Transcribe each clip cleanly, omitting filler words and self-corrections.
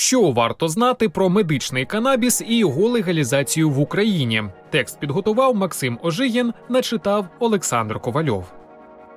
Що варто знати про медичний канабіс і його легалізацію в Україні? Текст підготував Максим Ожиєн, начитав Олександр Ковальов.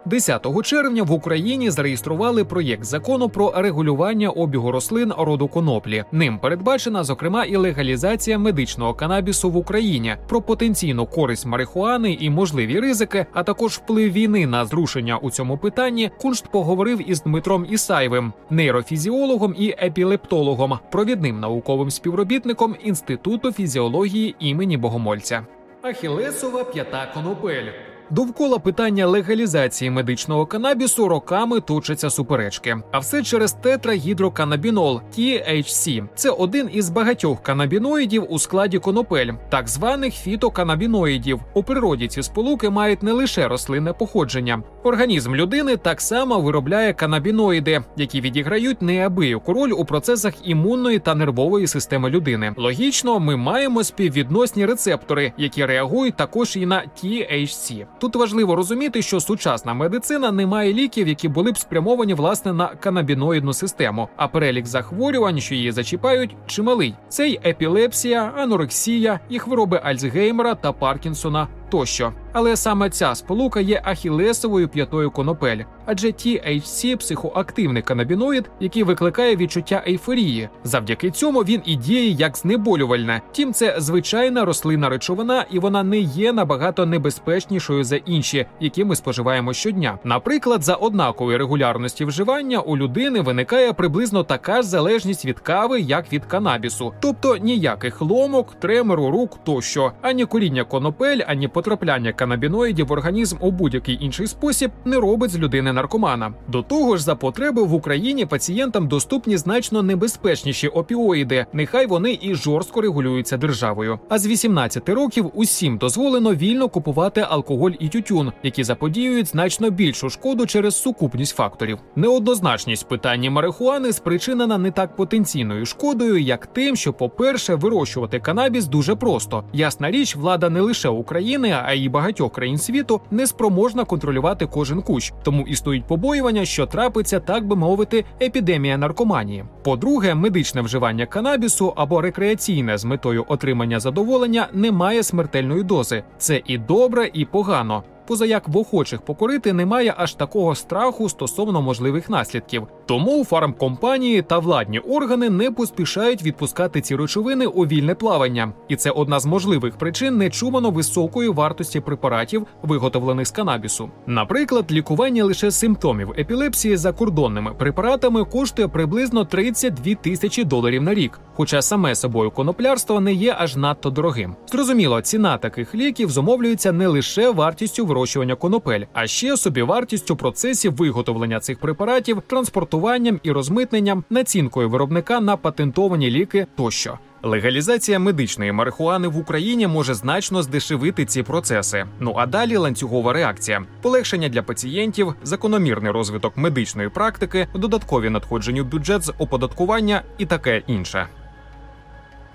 10 червня в Україні зареєстрували проєкт закону про регулювання обігу рослин роду коноплі. Ним передбачена, зокрема, і легалізація медичного канабісу в Україні. Про потенційну користь марихуани і можливі ризики, а також вплив війни на зрушення у цьому питанні, Куншт поговорив із Дмитром Ісаєвим, нейрофізіологом і епілептологом, провідним науковим співробітником Інституту фізіології імені Богомольця. Ахілесова п'ята конопель. Довкола питання легалізації медичного канабісу роками точаться суперечки. А все через тетрагідроканабінол – THC. Це один із багатьох канабіноїдів у складі конопель, так званих фітоканабіноїдів. У природі ці сполуки мають не лише рослинне походження. Організм людини так само виробляє канабіноїди, які відіграють неабияку роль у процесах імунної та нервової системи людини. Логічно, ми маємо співвідносні рецептори, які реагують також і на THC. Тут важливо розуміти, що сучасна медицина не має ліків, які були б спрямовані, власне, на канабіноїдну систему, а перелік захворювань, що її зачіпають, чималий. Це й епілепсія, анорексія, і хвороби Альцгеймера та Паркінсона тощо. Але саме ця сполука є ахілесовою п'ятою конопель, адже THC – психоактивний канабіноїд, який викликає відчуття ейфорії. Завдяки цьому він і діє як знеболювальне. Втім, це звичайна рослинна речовина, і вона не є набагато небезпечнішою за інші, які ми споживаємо щодня. Наприклад, за однакової регулярності вживання у людини виникає приблизно така ж залежність від кави, як від канабісу. Тобто ніяких ломок, тремору рук тощо. Ані куріння конопель, ані потрапляння канабіноїдів в організм у будь-який інший спосіб не робить з людини наркомана. До того ж, за потреби в Україні пацієнтам доступні значно небезпечніші опіоїди, нехай вони і жорстко регулюються державою. А з 18 років усім дозволено вільно купувати алкоголь і тютюн, які заподіюють значно більшу шкоду через сукупність факторів. Неоднозначність питання марихуани спричинена не так потенційною шкодою, як тим, що, по-перше, вирощувати канабіс дуже просто. Ясна річ, влада не лише України, а й багатьох країн світу не спроможна контролювати кожен кущ, тому існують побоювання, що трапиться, так би мовити, епідемія наркоманії. По-друге, медичне вживання канабісу або рекреаційне з метою отримання задоволення не має смертельної дози. Це і добре, і погано. Позаяк в охочих покорити немає аж такого страху стосовно можливих наслідків. Тому фармкомпанії та владні органи не поспішають відпускати ці речовини у вільне плавання. І це одна з можливих причин нечувано високої вартості препаратів, виготовлених з канабісу. Наприклад, лікування лише симптомів епілепсії за кордонними препаратами коштує приблизно $32 тисячі на рік, хоча саме собою коноплярство не є аж надто дорогим. Зрозуміло, ціна таких ліків зумовлюється не лише вартістю вирощування конопель, а ще собівартістю процесів виготовлення цих препаратів, транспортуванням і розмитненням, націнкою виробника на патентовані ліки тощо. Легалізація медичної марихуани в Україні може значно здешевити ці процеси. Ну а далі ланцюгова реакція. Полегшення для пацієнтів, закономірний розвиток медичної практики, додаткові надходження в бюджет з оподаткування і таке інше.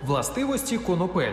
Властивості конопель.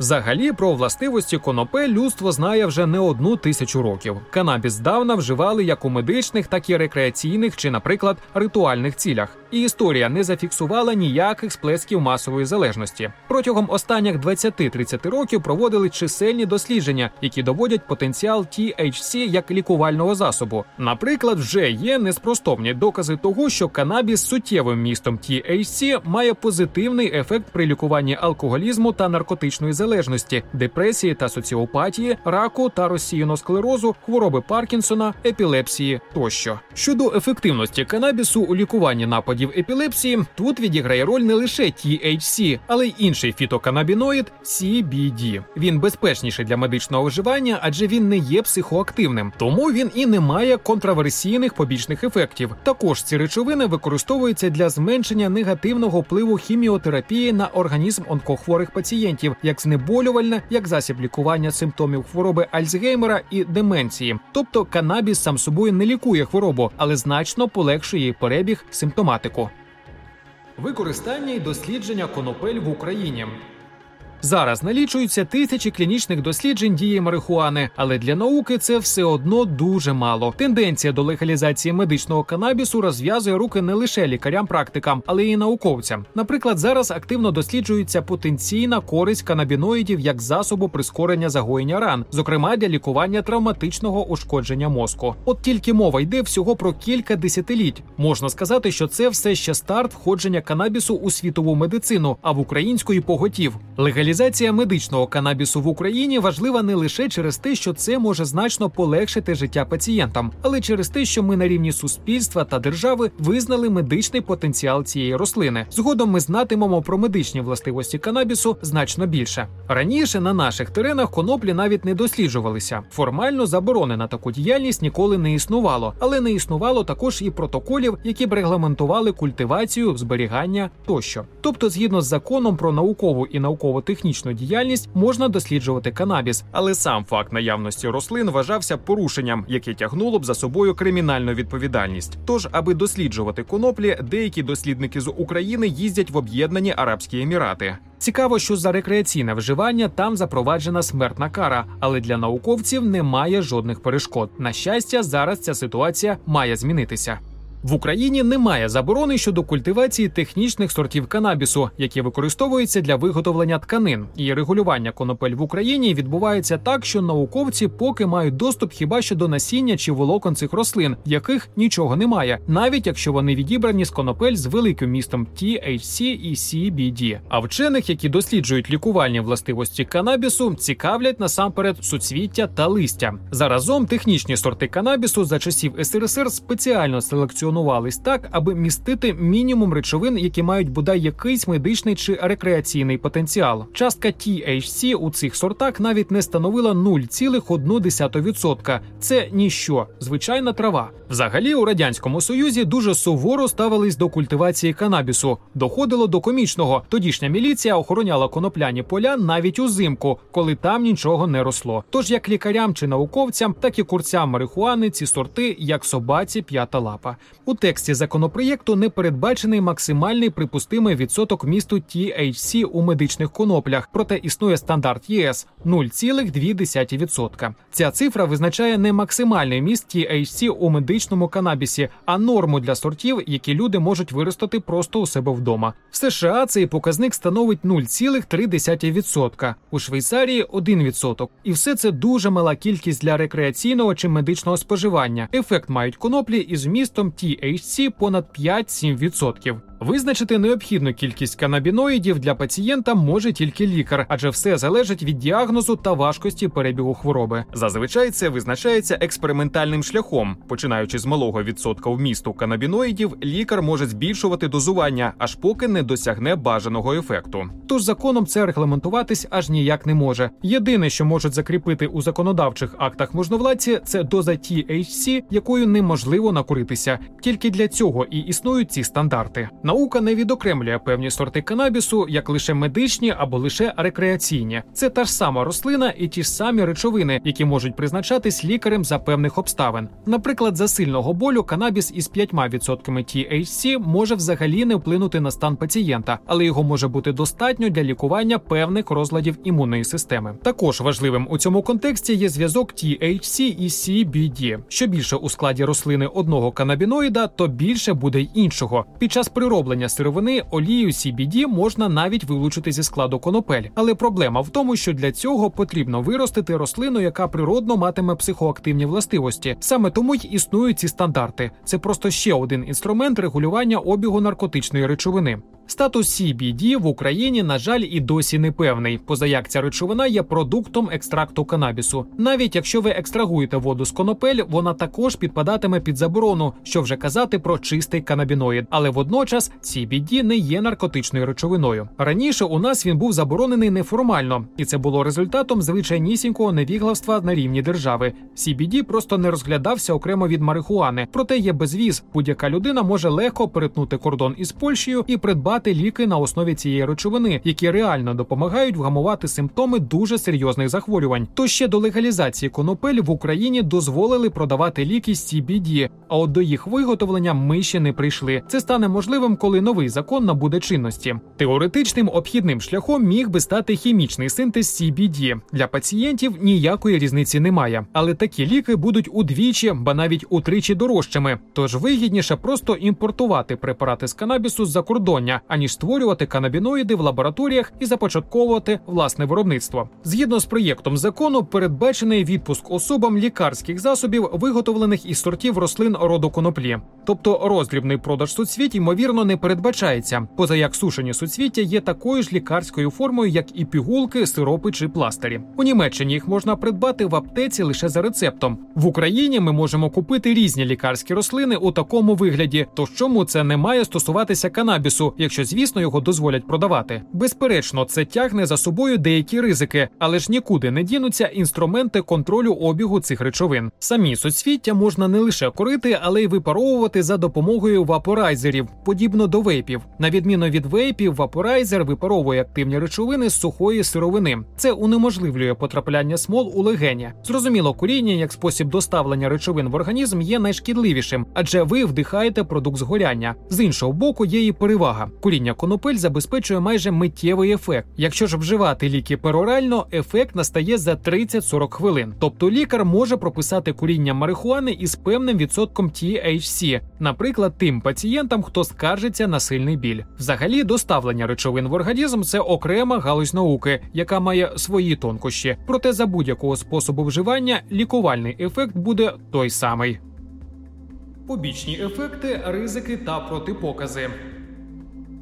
Взагалі, про властивості конопель людство знає вже не 1000 років. Канабіс здавна вживали як у медичних, так і рекреаційних чи, наприклад, ритуальних цілях. І історія не зафіксувала ніяких сплесків масової залежності. Протягом останніх 20-30 років проводили чисельні дослідження, які доводять потенціал THC як лікувального засобу. Наприклад, вже є неспростовні докази того, що канабіс з суттєвим вмістом THC має позитивний ефект при лікуванні алкоголізму та наркотичної залежності, депресії та соціопатії, раку та розсіяного склерозу, хвороби Паркінсона, епілепсії тощо. Щодо ефективності канабісу у лікуванні нападів епілепсії, тут відіграє роль не лише THC, але й інший фітоканабіноїд – CBD. Він безпечніший для медичного вживання, адже він не є психоактивним, тому він і не має контраверсійних побічних ефектів. Також ці речовини використовуються для зменшення негативного впливу хіміотерапії на організм онкохворих пацієнтів, як знеболювальне, як засіб лікування симптомів хвороби Альцгеймера і деменції. Тобто канабіс сам собою не лікує хворобу, але значно полегшує її перебіг симптоматики. Використання і дослідження конопель в Україні. Зараз налічуються тисячі клінічних досліджень дії марихуани, але для науки це все одно дуже мало. Тенденція до легалізації медичного канабісу розв'язує руки не лише лікарям-практикам, але й науковцям. Наприклад, зараз активно досліджується потенційна користь канабіноїдів як засобу прискорення загоєння ран, зокрема для лікування травматичного ушкодження мозку. От тільки мова йде всього про кілька десятиліть. Можна сказати, що це все ще старт входження канабісу у світову медицину, а в українську і поготів. Легалізація медичного канабісу в Україні важлива не лише через те, що це може значно полегшити життя пацієнтам, але через те, що ми на рівні суспільства та держави визнали медичний потенціал цієї рослини. Згодом ми знатимемо про медичні властивості канабісу значно більше. Раніше на наших теренах коноплі навіть не досліджувалися. Формально заборони на таку діяльність ніколи не існувало, але не існувало також і протоколів, які б регламентували культивацію, зберігання тощо. Тобто, згідно з законом про наукову і науково-технічну діяльність, можна досліджувати канабіс, але сам факт наявності рослин вважався порушенням, яке тягнуло б за собою кримінальну відповідальність. Тож, аби досліджувати коноплі, деякі дослідники з України їздять в Об'єднані Арабські Емірати. Цікаво, що за рекреаційне вживання там запроваджена смертна кара, але для науковців немає жодних перешкод. На щастя, зараз ця ситуація має змінитися. В Україні немає заборони щодо культивації технічних сортів канабісу, які використовуються для виготовлення тканин. І регулювання конопель в Україні відбувається так, що науковці поки мають доступ хіба що до насіння чи волокон цих рослин, в яких нічого немає, навіть якщо вони відібрані з конопель з великим вмістом THC і CBD. А вчених, які досліджують лікувальні властивості канабісу, цікавлять насамперед суцвіття та листя. Заразом технічні сорти канабісу за часів СРСР спеціально селекціонували так, аби містити мінімум речовин, які мають бодай якийсь медичний чи рекреаційний потенціал. Частка THC у цих сортах навіть не становила 0,1%. Це ніщо, звичайна трава. Взагалі, у Радянському Союзі дуже суворо ставились до культивації канабісу. Доходило до комічного. Тодішня міліція охороняла конопляні поля навіть узимку, коли там нічого не росло. Тож як лікарям чи науковцям, так і курцям марихуани ці сорти як собаці п'ята лапа. У тексті законопроєкту не передбачений максимальний припустимий відсоток вмісту THC у медичних коноплях, проте існує стандарт ЄС – 0,2%. Ця цифра визначає не максимальний вміст THC у медичному канабісі, а норму для сортів, які люди можуть виростити просто у себе вдома. В США цей показник становить 0,3%, у Швейцарії – 1%. І все це дуже мала кількість для рекреаційного чи медичного споживання. Ефект мають коноплі із вмістом THC понад 5-7%. Визначити необхідну кількість канабіноїдів для пацієнта може тільки лікар, адже все залежить від діагнозу та важкості перебігу хвороби. Зазвичай це визначається експериментальним шляхом. Починаючи з малого відсотка вмісту канабіноїдів, лікар може збільшувати дозування, аж поки не досягне бажаного ефекту. Тож законом це регламентуватись аж ніяк не може. Єдине, що можуть закріпити у законодавчих актах можновладці, це доза THC, якою неможливо накуритися. Тільки для цього і існують ці стандарти. Наука не відокремлює певні сорти канабісу, як лише медичні або лише рекреаційні. Це та ж сама рослина і ті ж самі речовини, які можуть призначатись лікарем за певних обставин. Наприклад, за сильного болю канабіс із 5% THC може взагалі не вплинути на стан пацієнта, але його може бути достатньо для лікування певних розладів імунної системи. Також важливим у цьому контексті є зв'язок THC і CBD. Що більше у складі рослини одного канабіноїда, то більше буде й іншого. Під час роблення сировини олію CBD можна навіть вилучити зі складу конопель. Але проблема в тому, що для цього потрібно виростити рослину, яка природно матиме психоактивні властивості. Саме тому й існують ці стандарти. Це просто ще один інструмент регулювання обігу наркотичної речовини. Статус CBD в Україні, на жаль, і досі непевний, поза як ця речовина є продуктом екстракту канабісу. Навіть якщо ви екстрагуєте воду з конопель, вона також підпадатиме під заборону, що вже казати про чистий канабіноїд. Але водночас CBD не є наркотичною речовиною. Раніше у нас він був заборонений неформально, і це було результатом звичайнісінького невіглавства на рівні держави. CBD просто не розглядався окремо від марихуани. Проте є безвіз, будь-яка людина може легко перетнути кордон із Польщею і придбати препарати, ліки на основі цієї речовини, які реально допомагають вгамувати симптоми дуже серйозних захворювань. То ще до легалізації конопель в Україні дозволили продавати ліки CBD, а от до їх виготовлення ми ще не прийшли. Це стане можливим, коли новий закон набуде чинності. Теоретичним обхідним шляхом міг би стати хімічний синтез CBD. Для пацієнтів ніякої різниці немає. Але такі ліки будуть удвічі, ба навіть утричі дорожчими. Тож вигідніше просто імпортувати препарати з канабісу з-за кордоння, аніж створювати канабіноїди в лабораторіях і започатковувати власне виробництво. Згідно з проєктом закону, передбачений відпуск особам лікарських засобів, виготовлених із сортів рослин роду коноплі. Тобто роздрібний продаж суцвіть, ймовірно, не передбачається, поза як сушені суцвіття є такою ж лікарською формою, як і пігулки, сиропи чи пластирі. У Німеччині їх можна придбати в аптеці лише за рецептом. В Україні ми можемо купити різні лікарські рослини у такому вигляді, тож чому це не має стосуватися канабісу, якщо, звісно, його дозволять продавати? Безперечно, це тягне за собою деякі ризики, але ж нікуди не дінуться інструменти контролю обігу цих речовин. Самі суцвіття можна не лише корити, але й випаровувати за допомогою вапорайзерів, подібно до вейпів. На відміну від вейпів, вапорайзер випаровує активні речовини з сухої сировини. Це унеможливлює потрапляння смол у легені. Зрозуміло, куріння як спосіб доставлення речовин в організм є найшкідливішим, адже ви вдихаєте продукт згоряння. З іншого боку, є і перевага. Куріння конопель забезпечує майже миттєвий ефект. Якщо ж вживати ліки перорально, ефект настає за 30-40 хвилин. Тобто лікар може прописати куріння марихуани із певним відсотком THC, наприклад, тим пацієнтам, хто скаржиться на сильний біль. Взагалі, доставлення речовин в організм – це окрема галузь науки, яка має свої тонкощі. Проте за будь-якого способу вживання лікувальний ефект буде той самий. Побічні ефекти, ризики та протипокази.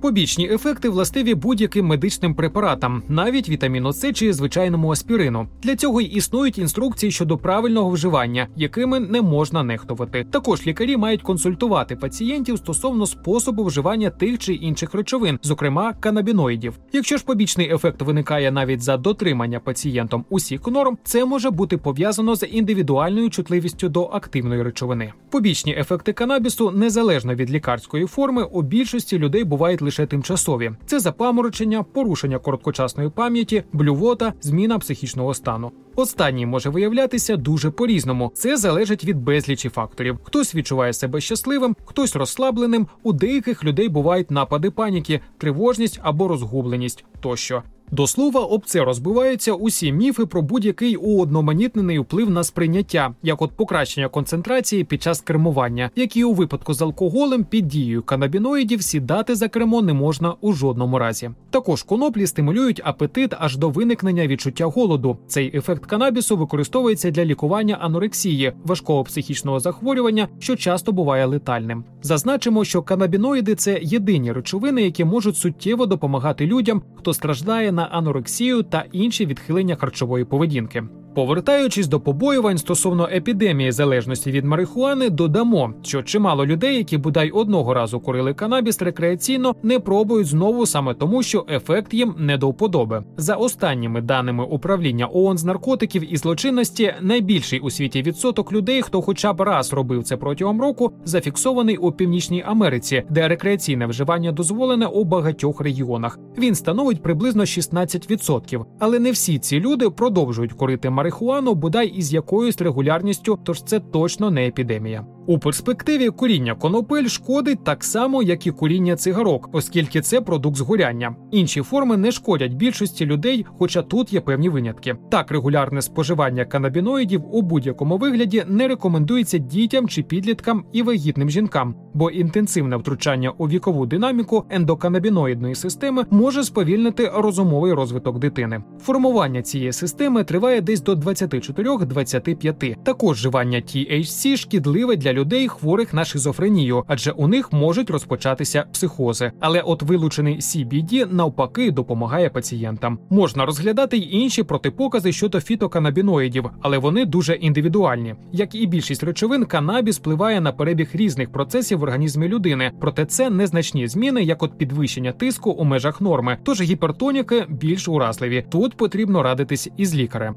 Побічні ефекти властиві будь-яким медичним препаратам, навіть вітаміну С чи звичайному аспірину. Для цього й існують інструкції щодо правильного вживання, якими не можна нехтувати. Також лікарі мають консультувати пацієнтів стосовно способу вживання тих чи інших речовин, зокрема канабіноїдів. Якщо ж побічний ефект виникає навіть за дотримання пацієнтом усіх норм, це може бути пов'язано з індивідуальною чутливістю до активної речовини. Побічні ефекти канабісу, незалежно від лікарської форми, у більшості людей бувають лише тимчасові. Це запаморочення, порушення короткочасної пам'яті, блювота, зміна психічного стану. Останній може виявлятися дуже по-різному. Це залежить від безлічі факторів. Хтось відчуває себе щасливим, хтось розслабленим, у деяких людей бувають напади паніки, тривожність або розгубленість тощо. До слова, об це розбиваються усі міфи про будь-який уодноманітнений вплив на сприйняття, як от покращення концентрації під час кермування, як і у випадку з алкоголем під дією канабіноїдів сідати за кермо не можна у жодному разі. Також коноплі стимулюють апетит аж до виникнення відчуття голоду. Цей ефект канабісу використовується для лікування анорексії, важкого психічного захворювання, що часто буває летальним. Зазначимо, що канабіноїди – це єдині речовини, які можуть суттєво допомагати людям, хто страждає на анорексію та інші відхилення харчової поведінки. Повертаючись до побоювань стосовно епідемії залежності від марихуани, додамо, що чимало людей, які бодай одного разу курили канабіс рекреаційно, не пробують знову саме тому, що ефект їм не до вподоби. За останніми даними управління ООН з наркотиків і злочинності, найбільший у світі відсоток людей, хто хоча б раз робив це протягом року, зафіксований у Північній Америці, де рекреаційне вживання дозволене у багатьох регіонах. Він становить приблизно 16%. Але не всі ці люди продовжують курити марихуану, бодай із якоюсь регулярністю, тож це точно не епідемія. У перспективі куріння конопель шкодить так само, як і куріння цигарок, оскільки це продукт згоряння. Інші форми не шкодять більшості людей, хоча тут є певні винятки. Так, регулярне споживання канабіноїдів у будь-якому вигляді не рекомендується дітям чи підліткам і вагітним жінкам, бо інтенсивне втручання у вікову динаміку ендоканабіноїдної системи може сповільнити розумовий розвиток дитини. Формування цієї системи триває десь до 24-25. Також вживання THC шкідливе для людей, хворих на шизофренію, адже у них можуть розпочатися психози. Але от вилучений CBD навпаки допомагає пацієнтам. Можна розглядати й інші протипокази щодо фітоканабіноїдів, але вони дуже індивідуальні. Як і більшість речовин, канабіс впливає на перебіг різних процесів в організмі людини, проте це незначні зміни, як от підвищення тиску у межах норми, тож гіпертоніки більш уразливі. Тут потрібно радитись із лікарем.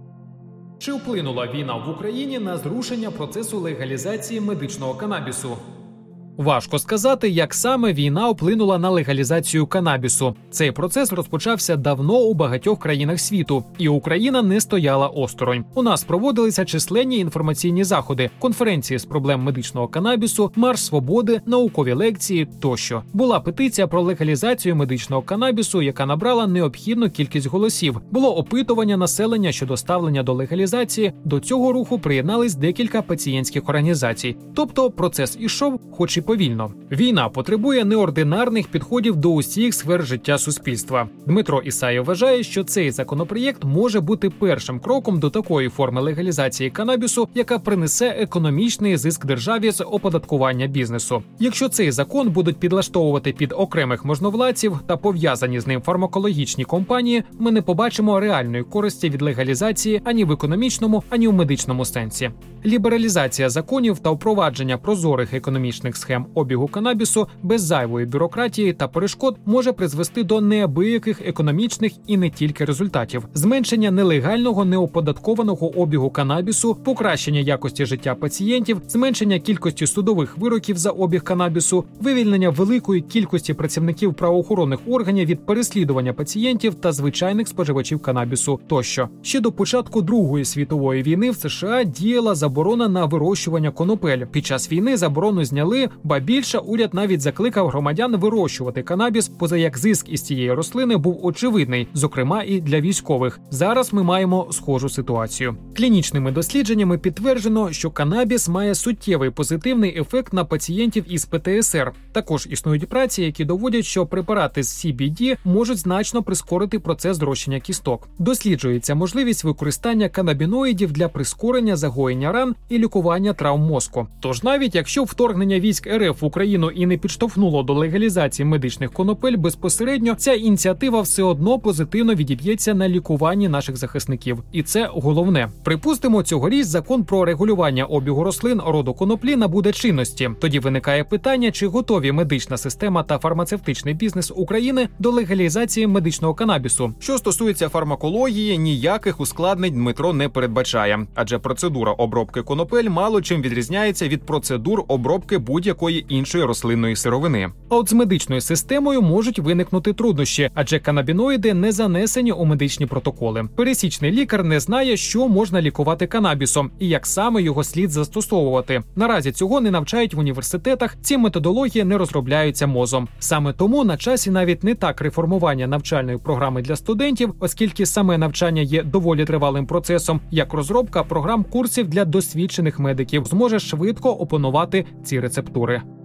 Чи вплинула війна в Україні на зрушення процесу легалізації медичного канабісу? Важко сказати, як саме війна вплинула на легалізацію канабісу. Цей процес розпочався давно у багатьох країнах світу, і Україна не стояла осторонь. У нас проводилися численні інформаційні заходи, конференції з проблем медичного канабісу, марш свободи, наукові лекції тощо. Була петиція про легалізацію медичного канабісу, яка набрала необхідну кількість голосів. Було опитування населення щодо ставлення до легалізації. До цього руху приєднались декілька пацієнтських організацій. Тобто процес ішов, хоч і повільно. Війна потребує неординарних підходів до усіх сфер життя суспільства. Дмитро Ісаєв вважає, що цей законопроєкт може бути першим кроком до такої форми легалізації канабісу, яка принесе економічний зиск державі з оподаткування бізнесу. Якщо цей закон будуть підлаштовувати під окремих можновладців та пов'язані з ним фармакологічні компанії, ми не побачимо реальної користі від легалізації ані в економічному, ані в медичному сенсі. Лібералізація законів та впровадження прозорих економічних схем обігу канабісу без зайвої бюрократії та перешкод може призвести до неабияких економічних і не тільки результатів. Зменшення нелегального неоподаткованого обігу канабісу, покращення якості життя пацієнтів, зменшення кількості судових вироків за обіг канабісу, вивільнення великої кількості працівників правоохоронних органів від переслідування пацієнтів та звичайних споживачів канабісу тощо. Ще до початку Другої світової війни в США діяла заборона на вирощування конопель. Під час війни заборону зняли, ба більше, уряд навіть закликав громадян вирощувати канабіс, поза як зиск із цієї рослини був очевидний, зокрема і для військових. Зараз ми маємо схожу ситуацію. Клінічними дослідженнями підтверджено, що канабіс має суттєвий позитивний ефект на пацієнтів із ПТСР. Також існують праці, які доводять, що препарати з CBD можуть значно прискорити процес зрощення кісток. Досліджується можливість використання канабіноїдів для прискорення загоєння ран і лікування травм мозку. Тож навіть якщо вторгнення військ РФ в Україну і не підштовхнуло до легалізації медичних конопель безпосередньо, ця ініціатива все одно позитивно відіб'ється на лікуванні наших захисників. І це головне. Припустимо, цьогоріч закон про регулювання обігу рослин роду коноплі набуде чинності. Тоді виникає питання, чи готові медична система та фармацевтичний бізнес України до легалізації медичного канабісу. Що стосується фармакології, ніяких ускладнень Дмитро не передбачає, адже процедура обробки конопель мало чим відрізняється від процедур обробки будь-якої іншої рослинної сировини. А от з медичною системою можуть виникнути труднощі, адже канабіноїди не занесені у медичні протоколи. Пересічний лікар не знає, що можна лікувати канабісом і як саме його слід застосовувати. Наразі цього не навчають в університетах, ці методології не розробляються МОЗом. Саме тому на часі навіть не так реформування навчальної програми для студентів, оскільки саме навчання є доволі тривалим процесом, як розробка програм курсів для досвідчених медиків зможе швидко опанувати ці рецептури.